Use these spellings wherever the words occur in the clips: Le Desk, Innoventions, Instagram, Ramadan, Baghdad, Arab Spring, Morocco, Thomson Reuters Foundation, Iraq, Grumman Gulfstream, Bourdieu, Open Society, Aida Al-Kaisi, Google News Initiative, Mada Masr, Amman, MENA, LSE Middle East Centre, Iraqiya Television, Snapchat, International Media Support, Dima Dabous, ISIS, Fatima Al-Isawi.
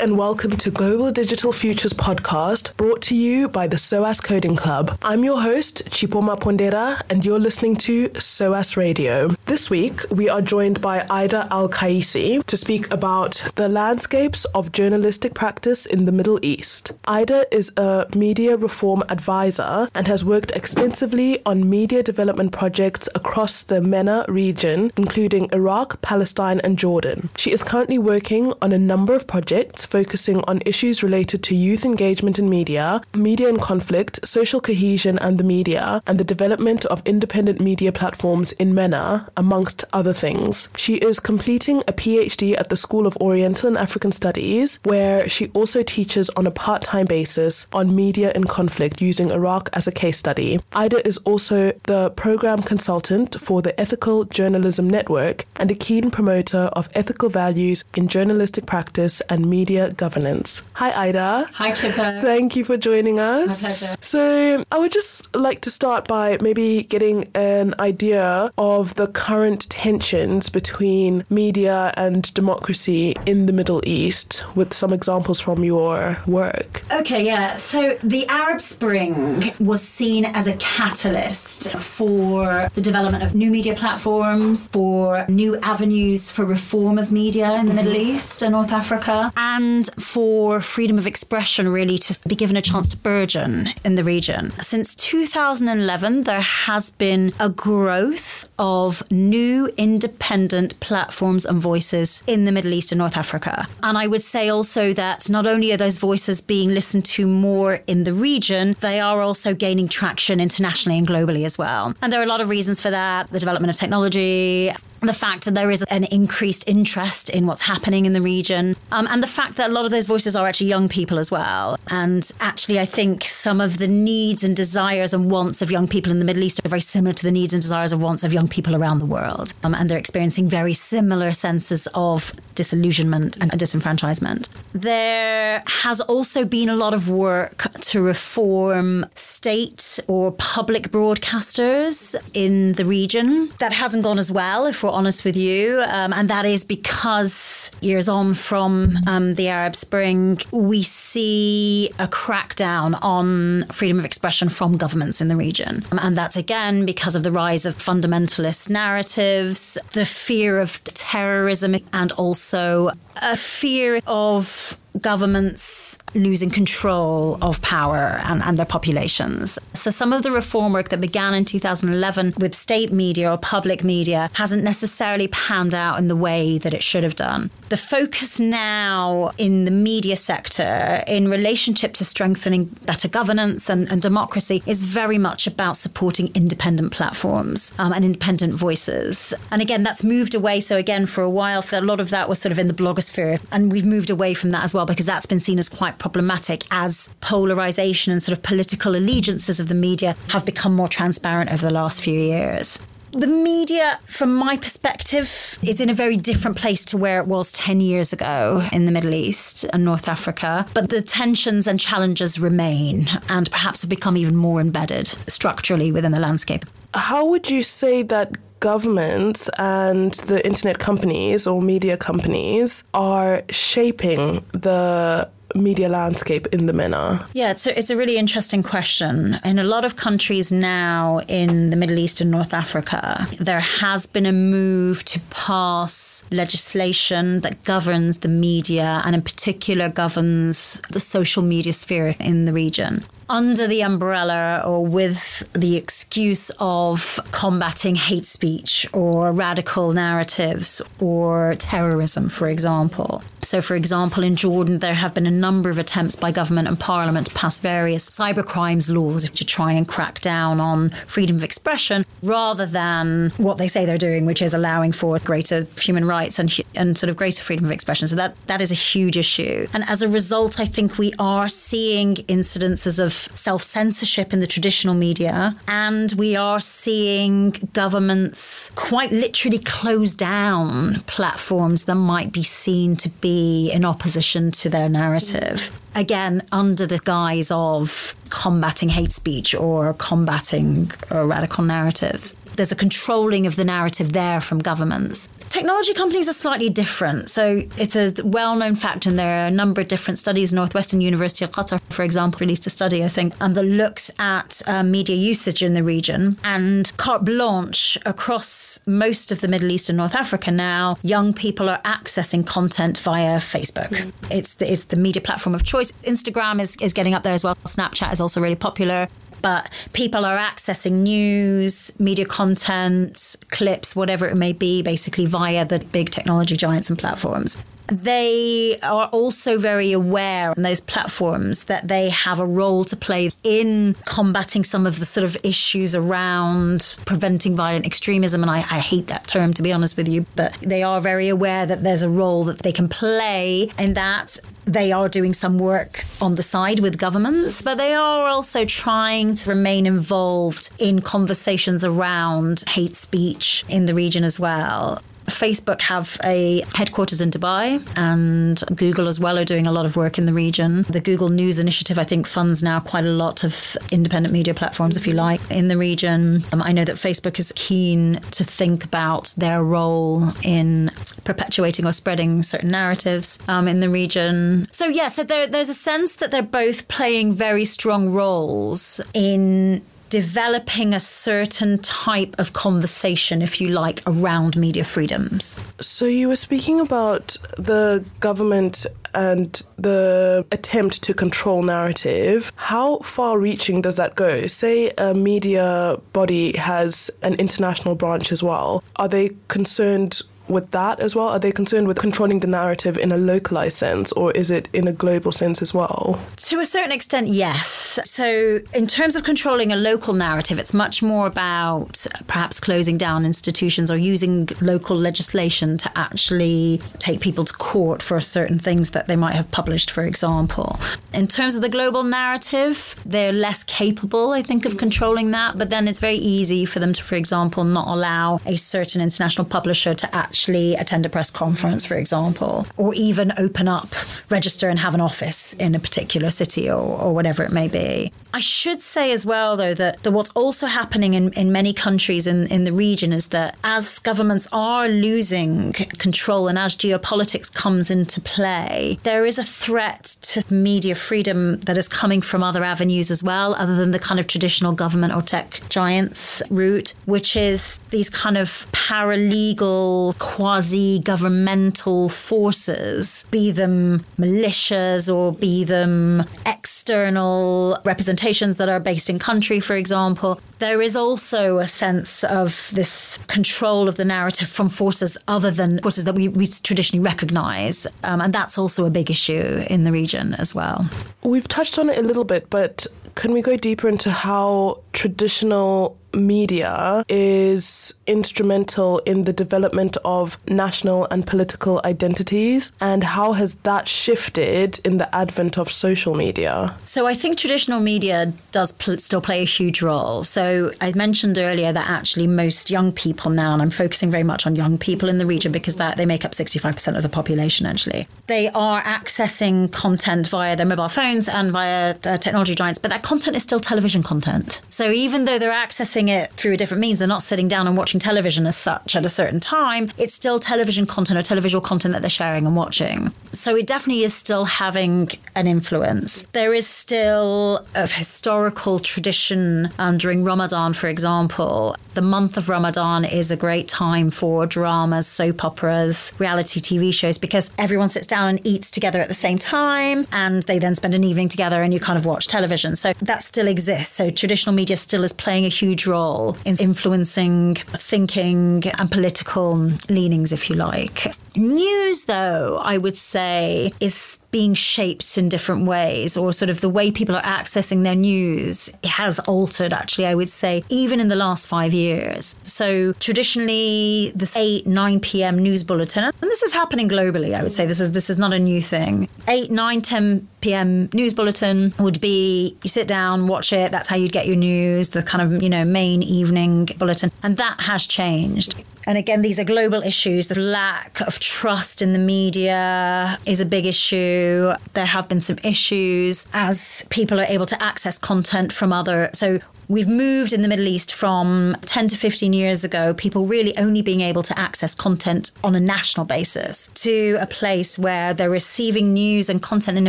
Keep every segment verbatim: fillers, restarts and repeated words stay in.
and welcome to Global Digital Futures podcast, brought to you by the S O A S Coding Club. I'm your host, Chipoma Pondera, and you're listening to S O A S Radio. This week, we are joined by Aida Al-Kaisi to speak about the landscapes of journalistic practice in the Middle East. Aida is a media reform advisor and has worked extensively on media development projects across the MENA region, including Iraq, Palestine, and Jordan. She is currently working on a number of projects focusing on issues related to youth engagement in media, media and conflict, social cohesion and the media, and the development of independent media platforms in MENA, amongst other things. She is completing a PhD at the School of Oriental and African Studies, where she also teaches on a part-time basis on media and conflict using Iraq as a case study. Aida is also the program consultant for the Ethical Journalism Network and a keen promoter of ethical values in journalistic practice and media governance. Hi, Aida. Hi, Chippa. Thank you for joining us. My pleasure. So I would just like to start by maybe getting an idea of the current tensions between media and democracy in the Middle East, with some examples from your work. Okay, yeah. So the Arab Spring was seen as a catalyst for the development of new media platforms, for new avenues for reform of media in the Middle East and North Africa, and for freedom of expression really to be given a chance to burgeon in the region. Since two thousand eleven, there has been a growth of new independent platforms and voices in the Middle East and North Africa. And I would say also that not only are those voices being listened to more in the region, they are also gaining traction internationally and globally as well. And there are a lot of reasons for that. The development of technology, the fact that there is an increased interest in what's happening in the region, um, and the fact that a lot of those voices are actually young people as well. And actually, I think some of the needs and desires and wants of young people in the Middle East are very similar to the needs and desires and wants of young people around the world. Um, and they're experiencing very similar senses of disillusionment and disenfranchisement. There has also been a lot of work to reform state or public broadcasters in the region. That hasn't gone as well, if we're honest with you. Um, and that is because years on from um, the Arab Spring, we see a crackdown on freedom of expression from governments in the region. Um, and that's again because of the rise of fundamentalist narratives, the fear of terrorism, and also a fear of governments losing control of power and, and their populations. So some of the reform work that began in two thousand eleven with state media or public media hasn't necessarily panned out in the way that it should have done. The focus now in the media sector in relationship to strengthening better governance and, and democracy is very much about supporting independent platforms um, and independent voices. And again, that's moved away. So again, for a while, for a lot of that was sort of in the blogosphere. And we've moved away from that as well, because that's been seen as quite problematic as polarisation and sort of political allegiances of the media have become more transparent over the last few years. The media, from my perspective, is in a very different place to where it was ten years ago in the Middle East and North Africa. But the tensions and challenges remain and perhaps have become even more embedded structurally within the landscape. How would you say that governments and the internet companies or media companies are shaping the media landscape in the MENA? Yeah, it's a, it's a really interesting question. In a lot of countries now in the Middle East and North Africa, there has been a move to pass legislation that governs the media and in particular governs the social media sphere in the region, under the umbrella or with the excuse of combating hate speech or radical narratives or terrorism, for example. So, for example, in Jordan, there have been a number of attempts by government and parliament to pass various cybercrimes laws to try and crack down on freedom of expression rather than what they say they're doing, which is allowing for greater human rights and, and sort of greater freedom of expression. So that, that is a huge issue. And as a result, I think we are seeing incidences of self-censorship in the traditional media, and we are seeing governments quite literally close down platforms that might be seen to be in opposition to their narrative. Again, under the guise of combating hate speech or combating uh, radical narratives. There's a controlling of the narrative there from governments. Technology companies are slightly different. So it's a well-known fact, and there are a number of different studies. Northwestern University of Qatar, for example, released a study, I think, um, that looks at uh, media usage in the region. And carte blanche across most of the Middle East and North Africa now, young people are accessing content via Facebook. Mm. It's, the, it's the media platform of choice. Instagram is, is getting up there as well. Snapchat is also really popular. But people are accessing news, media content, clips, whatever it may be, basically via the big technology giants and platforms. They are also very aware on those platforms that they have a role to play in combating some of the sort of issues around preventing violent extremism. And I, I hate that term, to be honest with you, but they are very aware that there's a role that they can play in that. They are doing some work on the side with governments, but they are also trying to remain involved in conversations around hate speech in the region as well. Facebook have a headquarters in Dubai, and Google as well are doing a lot of work in the region. The Google News Initiative, I think, funds now quite a lot of independent media platforms, if you like, in the region. Um, I know that Facebook is keen to think about their role in perpetuating or spreading certain narratives um, in the region. So, yeah, so there, there's a sense that they're both playing very strong roles in developing a certain type of conversation, if you like, around media freedoms. So you were speaking about the government and the attempt to control narrative. How far-reaching does that go? Say a media body has an international branch as well. Are they concerned with that as well? Are they concerned with controlling the narrative in a localized sense, or is it in a global sense as well? To a certain extent, yes. So in terms of controlling a local narrative, it's much more about perhaps closing down institutions or using local legislation to actually take people to court for certain things that they might have published, for example. In terms of the global narrative, they're less capable, I think, of controlling that. But then it's very easy for them to, for example, not allow a certain international publisher to actually Actually attend a press conference, for example, or even open up, register and have an office in a particular city or, or whatever it may be. I should say as well, though, that, that what's also happening in, in many countries in, in the region is that as governments are losing control and as geopolitics comes into play, there is a threat to media freedom that is coming from other avenues as well, other than the kind of traditional government or tech giants route, which is these kind of paralegal, quasi-governmental forces, be them militias or be them external representations that are based in country, for example. There is also a sense of this control of the narrative from forces other than forces that we, we traditionally recognise. Um, and that's also a big issue in the region as well. We've touched on it a little bit, but can we go deeper into how traditional media is instrumental in the development of national and political identities, and how has that shifted in the advent of social media? So I think traditional media does pl- still play a huge role. So I mentioned earlier that actually most young people now, and I'm focusing very much on young people in the region because that they make up sixty-five percent of the population actually. They are accessing content via their mobile phones and via uh, technology giants, but that content is still television content. So even though they're accessing it through a different means, they're not sitting down and watching television as such at a certain time, it's still television content or televisual content that they're sharing and watching. So it definitely is still having an influence. There is still a historical tradition um, during Ramadan, for example. The month of Ramadan is a great time for dramas, soap operas, reality T V shows, because everyone sits down and eats together at the same time, and they then spend an evening together and you kind of watch television. So that still exists. So traditional media still is playing a huge role role in influencing thinking and political leanings, if you like. News, though, I would say, is being shaped in different ways, or sort of the way people are accessing their news has altered, actually, I would say, even in the last five years. So traditionally, this eight, nine p.m. news bulletin, and this is happening globally, I would say, this is this is not a new thing. eight, nine, ten p.m. news bulletin would be, you sit down, watch it, that's how you'd get your news, the kind of, you know, main evening bulletin, and that has changed. And again, these are global issues. The lack of trust in the media is a big issue. There have been some issues as people are able to access content from other... So We've moved in the Middle East from ten to fifteen years ago, people really only being able to access content on a national basis, to a place where they're receiving news and content and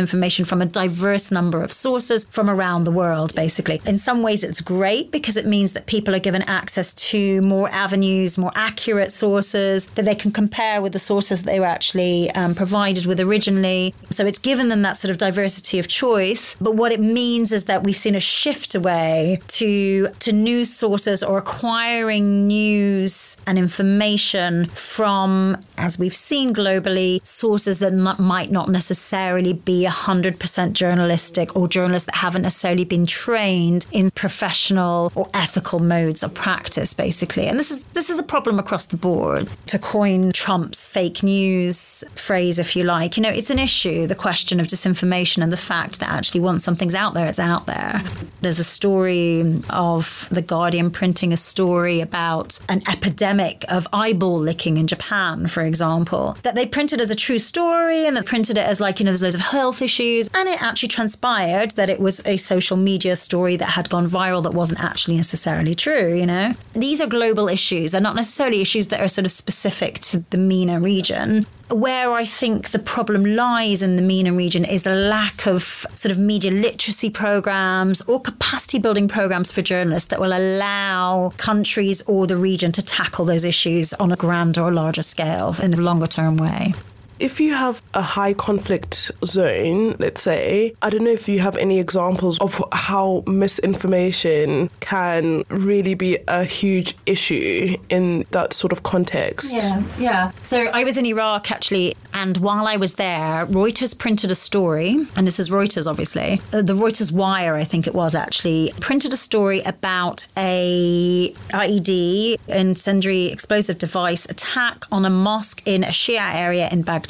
information from a diverse number of sources from around the world, basically. In some ways, it's great because it means that people are given access to more avenues, more accurate sources that they can compare with the sources that they were actually um, provided with originally. So it's given them that sort of diversity of choice. But what it means is that we've seen a shift away to, to news sources or acquiring news and information from, as we've seen globally, sources that m- might not necessarily be one hundred percent journalistic, or journalists that haven't necessarily been trained in professional or ethical modes of practice, basically. And this is this is a problem across the board. To coin Trump's fake news phrase, if you like, you know, it's an issue, the question of disinformation and the fact that actually once something's out there, it's out there. There's a story of The Guardian printing a story about an epidemic of eyeball licking in Japan, for example, that they printed as a true story and that printed it as like, you know, there's loads of health issues. And it actually transpired that it was a social media story that had gone viral that wasn't actually necessarily true, you know. These are global issues. They're not necessarily issues that are sort of specific to the MENA region. Where I think the problem lies in the MENA region is the lack of sort of media literacy programs or capacity building programs for journalists that will allow countries or the region to tackle those issues on a grander or larger scale in a longer term way. If you have a high conflict zone, let's say, I don't know if you have any examples of how misinformation can really be a huge issue in that sort of context. Yeah, yeah. So I was in Iraq, actually, and while I was there, Reuters printed a story, and this is Reuters, obviously. The Reuters Wire, I think it was, actually, printed a story about a I E D, incendiary explosive device, attack on a mosque in a Shia area in Baghdad.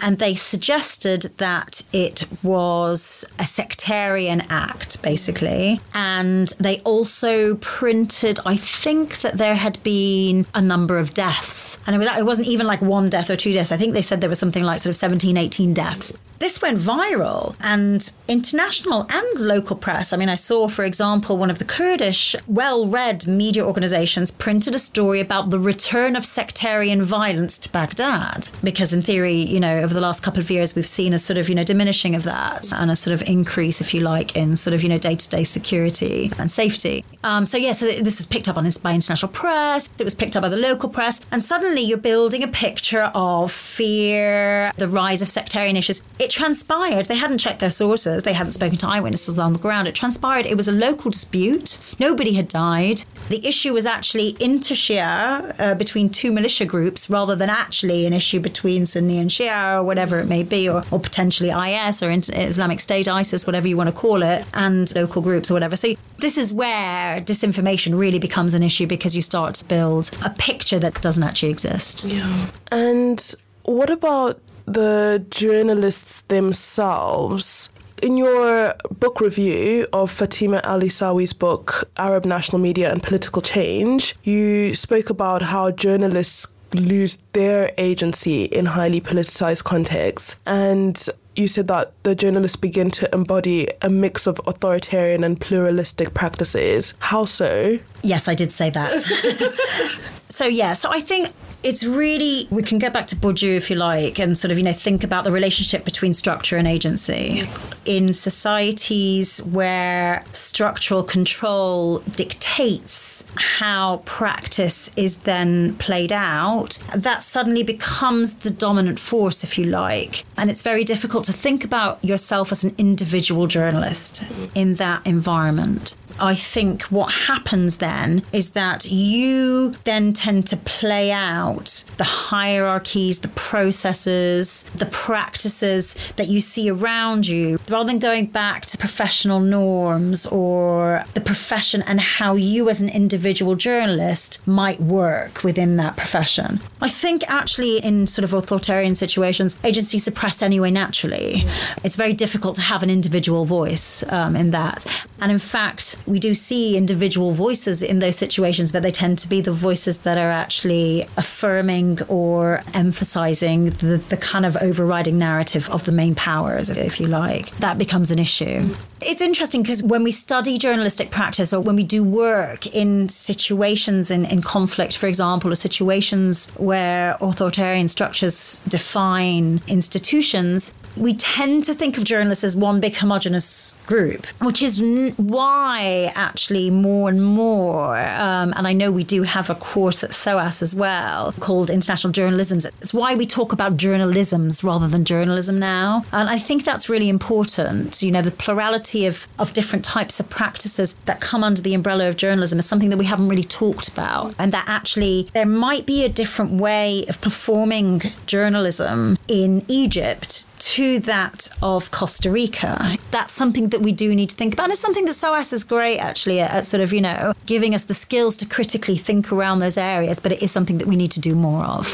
And they suggested that it was a sectarian act, basically. And they also printed, I think, that there had been a number of deaths. And it, was, it wasn't even like one death or two deaths. I think they said there was something like sort of seventeen, eighteen deaths. This went viral, and international and local press. I mean, I saw, for example, one of the Kurdish well-read media organizations printed a story about the return of sectarian violence to Baghdad, because in theory, you know, over the last couple of years, we've seen a sort of, you know, diminishing of that and a sort of increase, if you like, in sort of, you know, day-to-day security and safety. Um, so, yeah, so this was picked up on by international press. It was picked up by the local press. And suddenly you're building a picture of fear, the rise of sectarian issues. It transpired. They hadn't checked their sources. They hadn't spoken to eyewitnesses on the ground. It transpired. It was a local dispute. Nobody had died. The issue was actually inter Shia uh, between two militia groups rather than actually an issue between Sunni and Shia or whatever it may be, or, or potentially I S or Islamic State, ISIS, whatever you want to call it, and local groups or whatever. So this is where disinformation really becomes an issue, because you start to build a picture that doesn't actually exist. Yeah. And what about the journalists themselves? In your book review of Fatima Al-Isawi's book, Arab National Media and Political Change, you spoke about how journalists lose their agency in highly politicized contexts. And you said that the journalists begin to embody a mix of authoritarian and pluralistic practices. How so? Yes, I did say that. So, yeah, so I think it's really, we can go back to Bourdieu, if you like, and sort of, you know, think about the relationship between structure and agency. In societies where structural control dictates how practice is then played out, that suddenly becomes the dominant force, if you like. And it's very difficult to think about yourself as an individual journalist in that environment. I think what happens then is that you then tend to play out the hierarchies, the processes, the practices that you see around you, rather than going back to professional norms or the profession and how you as an individual journalist might work within that profession. I think actually in sort of authoritarian situations, agency is suppressed anyway naturally. It's very difficult to have an individual voice um, in that. And in fact, we do see individual voices in those situations, but they tend to be the voices that are actually affirming or emphasizing the, the kind of overriding narrative of the main powers, if you like. That becomes an issue. It's interesting because when we study journalistic practice, or when we do work in situations in, in conflict, for example, or situations where authoritarian structures define institutions, we tend to think of journalists as one big homogenous group, which is n- why actually more and more, um, and I know we do have a course at S O A S as well called International Journalisms. It's why we talk about journalisms rather than journalism now. And I think that's really important. You know, the plurality Of, of different types of practices that come under the umbrella of journalism is something that we haven't really talked about, and that actually there might be a different way of performing journalism in Egypt to that of Costa Rica. That's something that we do need to think about. And it's something that S O A S is great, actually, at, at sort of, you know, giving us the skills to critically think around those areas, but it is something that we need to do more of.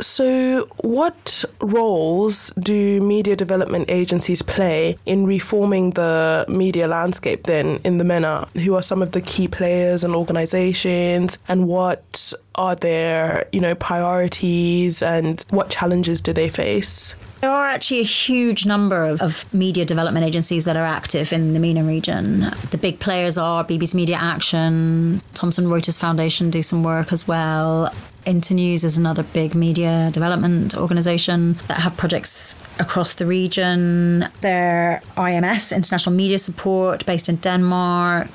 So what roles do media development agencies play in reforming the media landscape then in the MENA? Who are some of the key players and organisations, and what are their, you know, priorities, and what challenges do they face? There are actually a huge number of, of media development agencies that are active in the MENA region. The big players are B B C Media Action, Thomson Reuters Foundation do some work as well. Internews is another big media development organisation that have projects across the region. Their I M S, International Media Support, based in Denmark,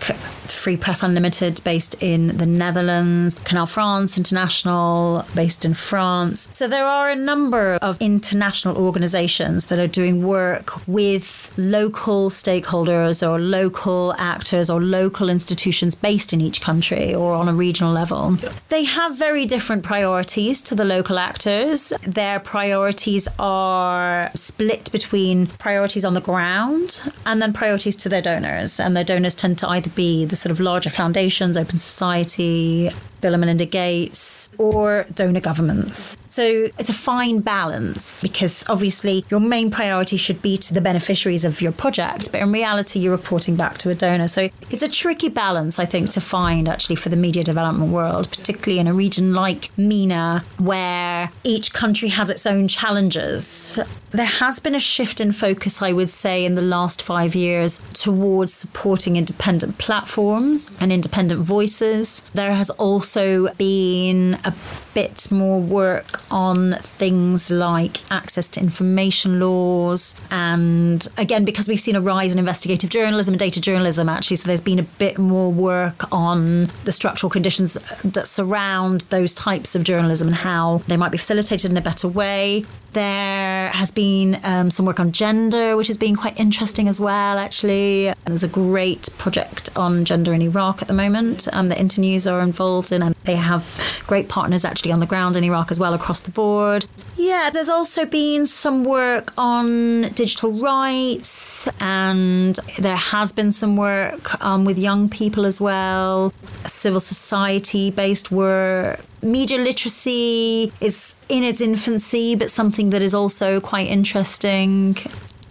Free Press Unlimited, based in the Netherlands, Canal France International, based in France. So there are a number of international organisations that are doing work with local stakeholders or local actors or local institutions based in each country or on a regional level. They have very different priorities to the local actors. Their priorities are split between priorities on the ground and then priorities to their donors. And their donors tend to either be the sort of larger foundations, Open Society, Bill and Melinda Gates, or donor governments. So it's a fine balance, because obviously your main priority should be to the beneficiaries of your project, but in reality you're reporting back to a donor. So it's a tricky balance, I think, to find actually for the media development world, particularly in a region like MENA, where each country has its own challenges. There has been a shift in focus, I would say, in the last five years towards supporting independent platforms and independent voices. There has also also been a bit more work on things like access to information laws, and again, because we've seen a rise in investigative journalism and data journalism, actually, so there's been a bit more work on the structural conditions that surround those types of journalism and how they might be facilitated in a better way. There has been um, some work on gender, which has been quite interesting as well, actually. And there's a great project on gender in Iraq at the moment um, that Internews are involved in, and they have great partners actually on the ground in Iraq as well across the board. Yeah, there's also been some work on digital rights, and there has been some work um, with young people as well, civil society-based work. Media literacy is in its infancy, but something that is also quite interesting.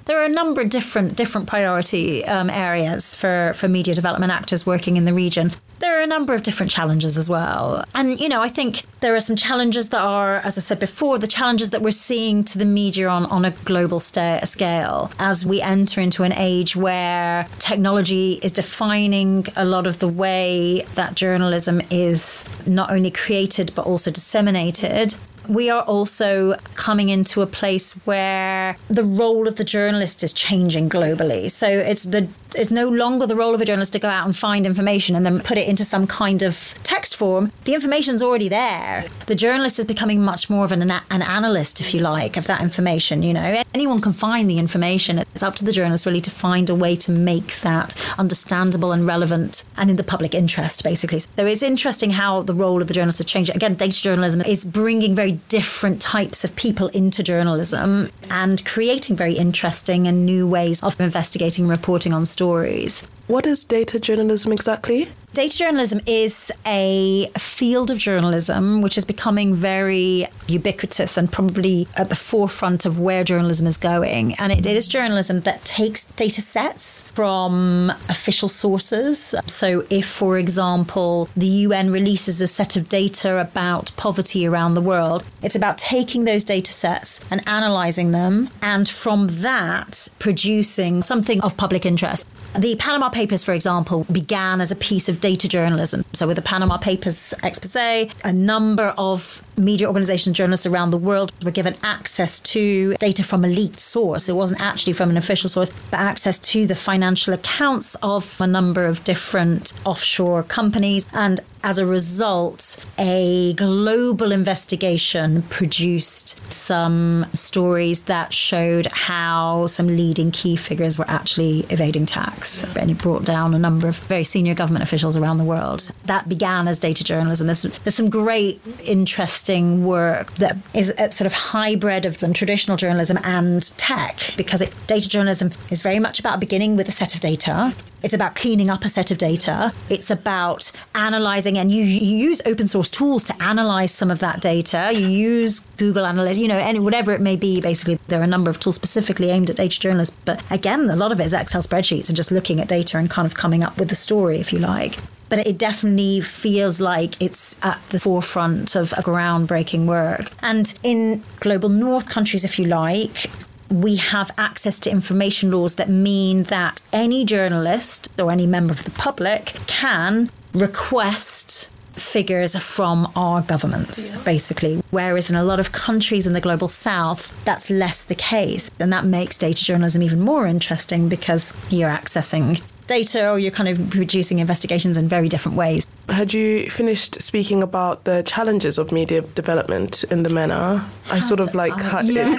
There are a number of different different priority um, areas for, for media development actors working in the region. There are a number of different challenges as well. And, you know, I think there are some challenges that are, as I said before, the challenges that we're seeing to the media on, on a global sta- scale as we enter into an age where technology is defining a lot of the way that journalism is not only created but also disseminated. We are also coming into a place where the role of the journalist is changing globally. So it's the it's no longer the role of a journalist to go out and find information and then put it into some kind of text form. The information's already there. The journalist is becoming much more of an an analyst, if you like, of that information. You know, anyone can find the information. It's up to the journalist really to find a way to make that understandable and relevant and in the public interest, basically. So it's interesting how the role of the journalist has changed. Again, data journalism is bringing very different types of people into journalism and creating very interesting and new ways of investigating and reporting on stories. What is data journalism exactly? Data journalism is a field of journalism which is becoming very ubiquitous and probably at the forefront of where journalism is going. And it, it is journalism that takes data sets from official sources. So if, for example, the U N releases a set of data about poverty around the world, it's about taking those data sets and analysing them and from that producing something of public interest. The Panama Papers, for example, began as a piece of data journalism. So with the Panama Papers expose, a number of media organisations, journalists around the world were given access to data from a leaked source. It wasn't actually from an official source, but access to the financial accounts of a number of different offshore companies. And as a result, a global investigation produced some stories that showed how some leading key figures were actually evading tax. And it brought down a number of very senior government officials around the world. That began as data journalism. There's, there's some great interest work that is a sort of hybrid of some traditional journalism and tech, because it, data journalism is very much about beginning with a set of data. It's about cleaning up a set of data. It's about analysing, and you, you use open source tools to analyse some of that data. You use Google Analytics, you know, and whatever it may be. Basically, there are a number of tools specifically aimed at data journalists. But again, a lot of it is Excel spreadsheets and just looking at data and kind of coming up with a story, if you like. But it definitely feels like it's at the forefront of groundbreaking work. And in global north countries, if you like, we have access to information laws that mean that any journalist or any member of the public can request figures from our governments, yeah. basically. Whereas in a lot of countries in the global south, that's less the case. And that makes data journalism even more interesting because you're accessing data or you're kind of producing investigations in very different ways. Had you finished speaking about the challenges of media development in the MENA? I sort of like cut in.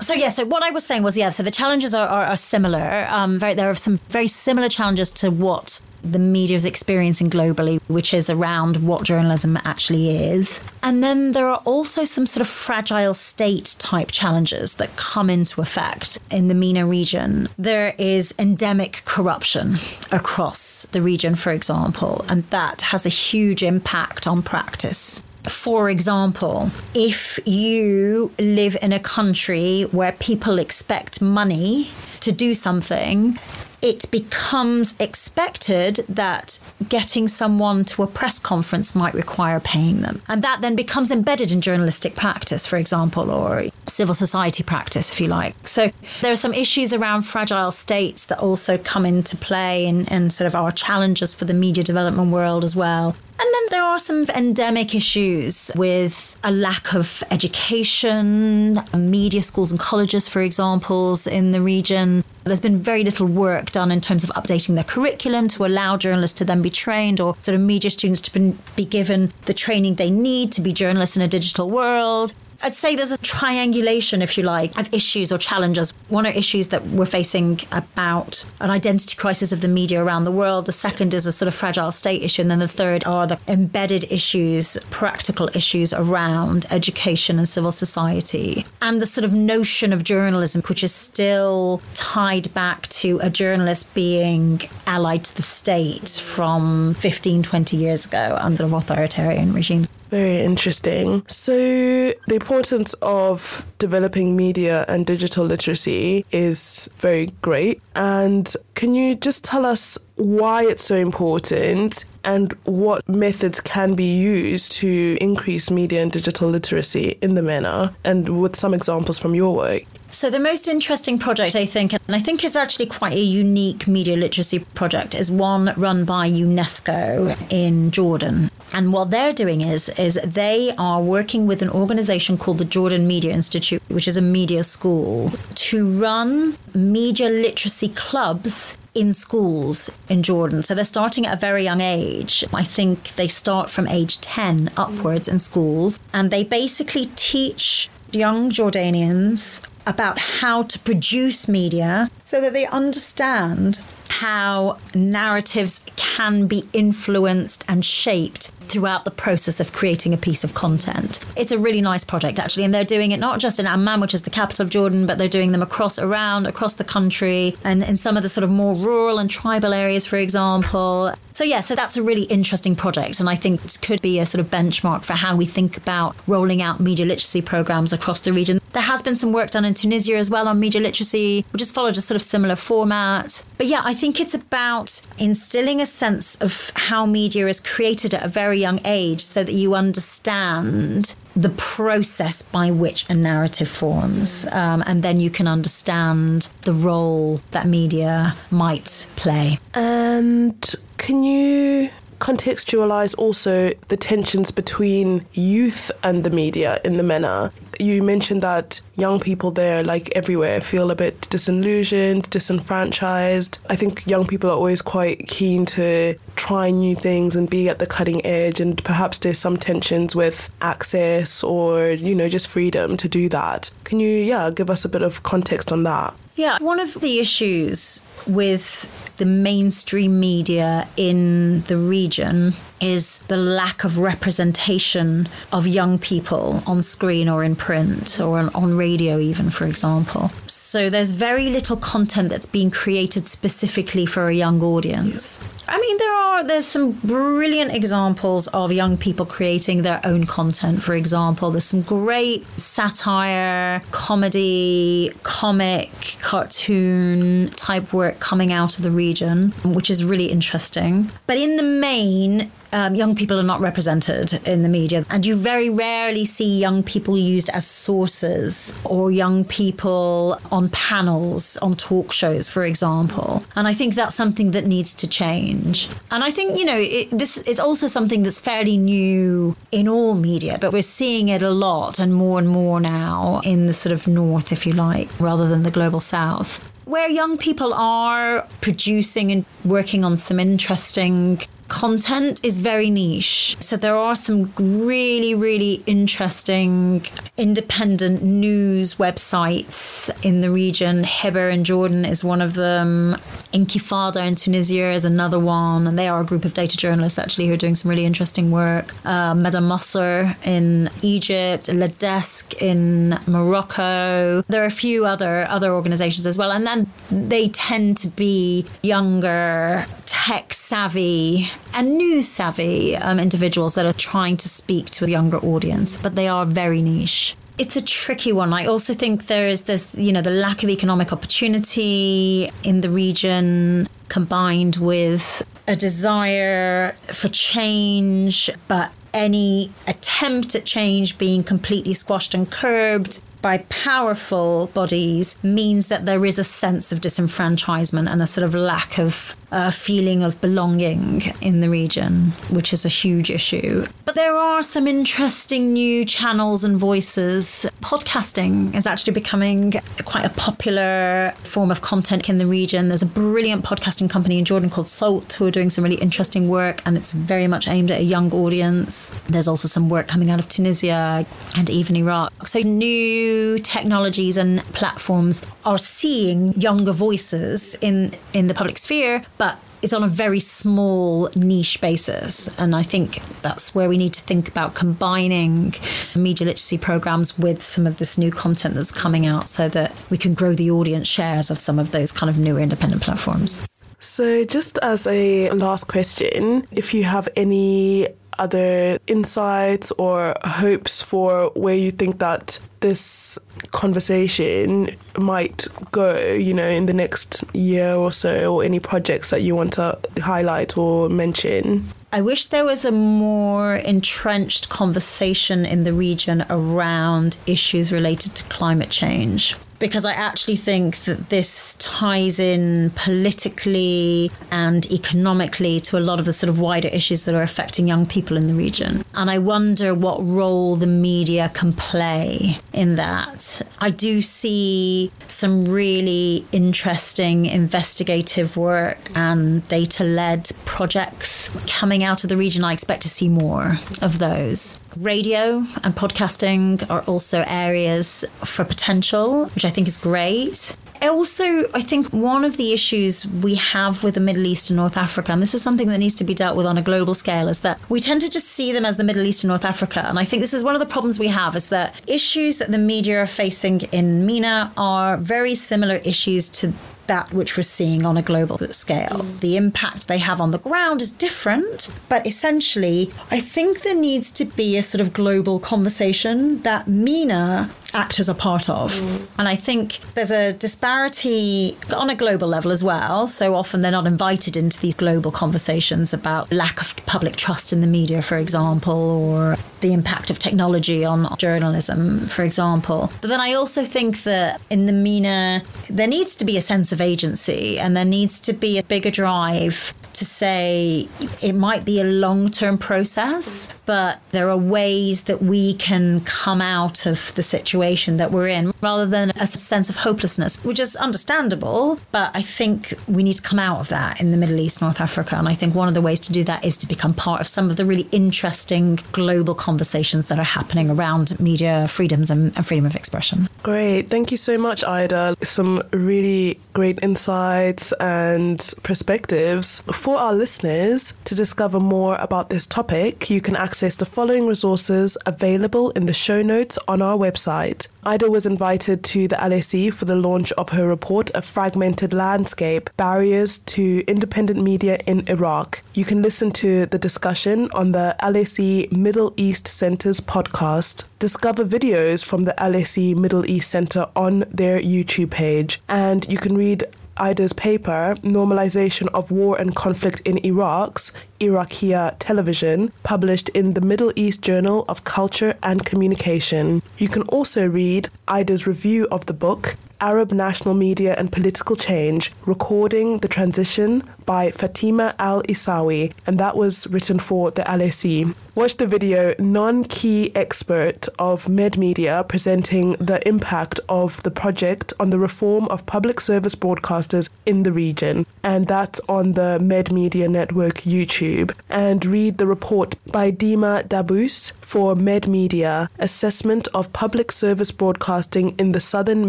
So, yeah, so what I was saying was, yeah, so the challenges are, are, are similar. Um, very, there are some very similar challenges to what the media is experiencing globally, which is around what journalism actually is. And then there are also some sort of fragile state type challenges that come into effect in the MENA region. There is endemic corruption across the region, for example, and that has a huge impact on practice. For example, if you live in a country where people expect money to do something, it becomes expected that getting someone to a press conference might require paying them. And that then becomes embedded in journalistic practice, for example, or civil society practice, if you like. So there are some issues around fragile states that also come into play and, and sort of our challenges for the media development world as well. And then there are some endemic issues with a lack of education, media schools and colleges, for example, in the region. There's been very little work done in terms of updating their curriculum to allow journalists to then be trained or sort of media students to be given the training they need to be journalists in a digital world. I'd say there's a triangulation, if you like, of issues or challenges. One are issues that we're facing about an identity crisis of the media around the world. The second is a sort of fragile state issue. And then the third are the embedded issues, practical issues around education and civil society. And the sort of notion of journalism, which is still tied back to a journalist being allied to the state from fifteen, twenty years ago under authoritarian regimes. Very interesting. So the importance of developing media and digital literacy is very great. And can you just tell us why it's so important and what methods can be used to increase media and digital literacy in the MENA, and with some examples from your work? So the most interesting project, I think, and I think it's actually quite a unique media literacy project, is one run by UNESCO in Jordan. And what they're doing is, is they are working with an organisation called the Jordan Media Institute, which is a media school, to run media literacy clubs in schools in Jordan. So they're starting at a very young age. I think they start from age ten upwards in schools. And they basically teach young Jordanians about how to produce media so that they understand how narratives can be influenced and shaped throughout the process of creating a piece of content. It's a really nice project, actually, and they're doing it not just in Amman, which is the capital of Jordan, but they're doing them across, around, across the country, and in some of the sort of more rural and tribal areas, for example. So, yeah, so that's a really interesting project, and I think it could be a sort of benchmark for how we think about rolling out media literacy programmes across the region. There has been some work done in Tunisia as well on media literacy, which has followed a sort of similar format. But, yeah, I think it's about instilling a sense of how media is created at a very young age so that you understand the process by which a narrative forms, um, and then you can understand the role that media might play. And can you contextualise also the tensions between youth and the media in the MENA? You mentioned that young people there, like everywhere, feel a bit disillusioned, disenfranchised. I think young people are always quite keen to try new things and be at the cutting edge, and perhaps there's some tensions with access or, you know, just freedom to do that. Can you, yeah, give us a bit of context on that? Yeah, one of the issues with the mainstream media in the region is the lack of representation of young people on screen or in print or on, on radio even, for example. So there's very little content that's being created specifically for a young audience. I mean, there are there's some brilliant examples of young people creating their own content, for example. There's some great satire, comedy, comic, cartoon type work coming out of the region, which is really interesting. But in the main, Um, young people are not represented in the media, and you very rarely see young people used as sources or young people on panels, on talk shows, for example. And I think that's something that needs to change. And I think, you know, it, this is also something that's fairly new in all media, but we're seeing it a lot and more and more now in the sort of north, if you like, rather than the global south, where young people are producing and working on some interesting content is very niche. So there are some really, really interesting independent news websites in the region. Heber in Jordan is one of them. Inkyfada in Tunisia is another one. And they are a group of data journalists, actually, who are doing some really interesting work. Uh, Mada Masr in Egypt, Le Desk in Morocco. There are a few other, other organizations as well. And then they tend to be younger, tech-savvy and news-savvy um, individuals that are trying to speak to a younger audience, but they are very niche. It's a tricky one. I also think there is this, you know, the lack of economic opportunity in the region combined with a desire for change, but any attempt at change being completely squashed and curbed by powerful bodies means that there is a sense of disenfranchisement and a sort of lack of uh, feeling of belonging in the region, which is a huge issue. But there are some interesting new channels and voices. Podcasting is actually becoming quite a popular form of content in the region. There's a brilliant podcasting company in Jordan called Salt who are doing some really interesting work, and it's very much aimed at a young audience. There's also some work coming out of Tunisia and even Iraq. So new technologies and platforms are seeing younger voices in, in the public sphere, but it's on a very small niche basis. And I think that's where we need to think about combining media literacy programmes with some of this new content that's coming out so that we can grow the audience shares of some of those kind of newer independent platforms. So just as a last question, if you have any other insights or hopes for where you think that this conversation might go, you know, in the next year or so, or any projects that you want to highlight or mention? I wish there was a more entrenched conversation in the region around issues related to climate change, because I actually think that this ties in politically and economically to a lot of the sort of wider issues that are affecting young people in the region. And I wonder what role the media can play in that. I do see some really interesting investigative work and data-led projects coming out of the region. I expect to see more of those. Radio and podcasting are also areas for potential, which I think is great. also, I think one of the issues we have with the Middle East and North Africa, and this is something that needs to be dealt with on a global scale, is that we tend to just see them as the Middle East and North Africa. And I think this is one of the problems we have, is that issues that the media are facing in MENA are very similar issues to that which we're seeing on a global scale. Mm. The impact they have on the ground is different, but essentially, I think there needs to be a sort of global conversation that MENA act as a part of. Mm. And I think there's a disparity on a global level as well. So often they're not invited into these global conversations about lack of public trust in the media, for example, or the impact of technology on journalism, for example. But then I also think that in the MENA, there needs to be a sense of agency, and there needs to be a bigger drive to say it might be a long-term process, but there are ways that we can come out of the situation that we're in, rather than a sense of hopelessness, which is understandable. But I think we need to come out of that in the Middle East, North Africa. And I think one of the ways to do that is to become part of some of the really interesting global conversations that are happening around media freedoms and, and freedom of expression. Great. Thank you so much, Aida. Some really great insights and perspectives. For our listeners to discover more about this topic, you can access the following resources available in the show notes on our website. Aida was invited to the L S E for the launch of her report, A Fragmented Landscape, Barriers to Independent Media in Iraq. You can listen to the discussion on the L S E Middle East Centre's podcast. Discover videos from the L S E Middle East Centre on their YouTube page. And you can read Aida's paper, Normalization of War and Conflict in Iraq's Iraqiya Television, published in the Middle East Journal of Culture and Communication. You can also read Aida's review of the book, Arab National Media and Political Change, Recording the Transition by Fatima Al-Isawi, and that was written for the L S E. Watch the video Non-Key Expert of Med Media, presenting the impact of the project on the reform of public service broadcasters in the region, and that's on the Med Media Network YouTube. And read the report by Dima Dabous for Med Media, Assessment of Public Service Broadcasting in the Southern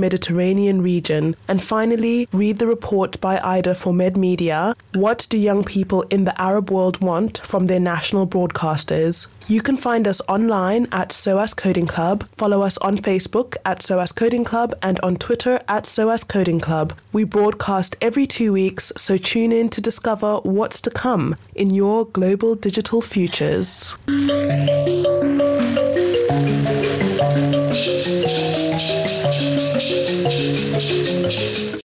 Mediterranean region. And finally, read the report by Aida for Med Media, What Do Young People in the Arab World Want from Their National Broadcasters? You can find us online at SOAS Coding Club. Follow us on Facebook at SOAS Coding Club and on Twitter at SOAS Coding Club. We broadcast every two weeks, so tune in to discover what's to come in your global digital futures.